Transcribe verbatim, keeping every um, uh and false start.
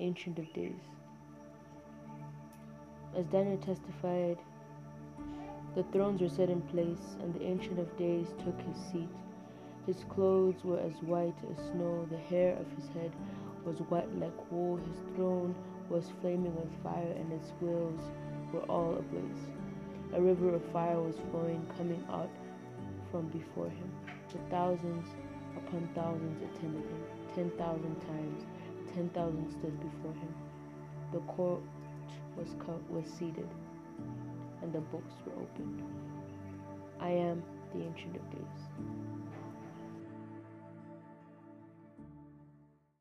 the Ancient of Days. As Daniel testified, the thrones were set in place, and the Ancient of Days took his seat. His clothes were as white as snow, the hair of his head was white like wool, his throne was flaming with fire, and its wheels were all ablaze. A river of fire was flowing, coming out from before him. The thousands upon thousands attended him. Ten thousand times, ten thousand stood before him. The court was cut, was seated, and the books were opened. I am the Ancient of Days.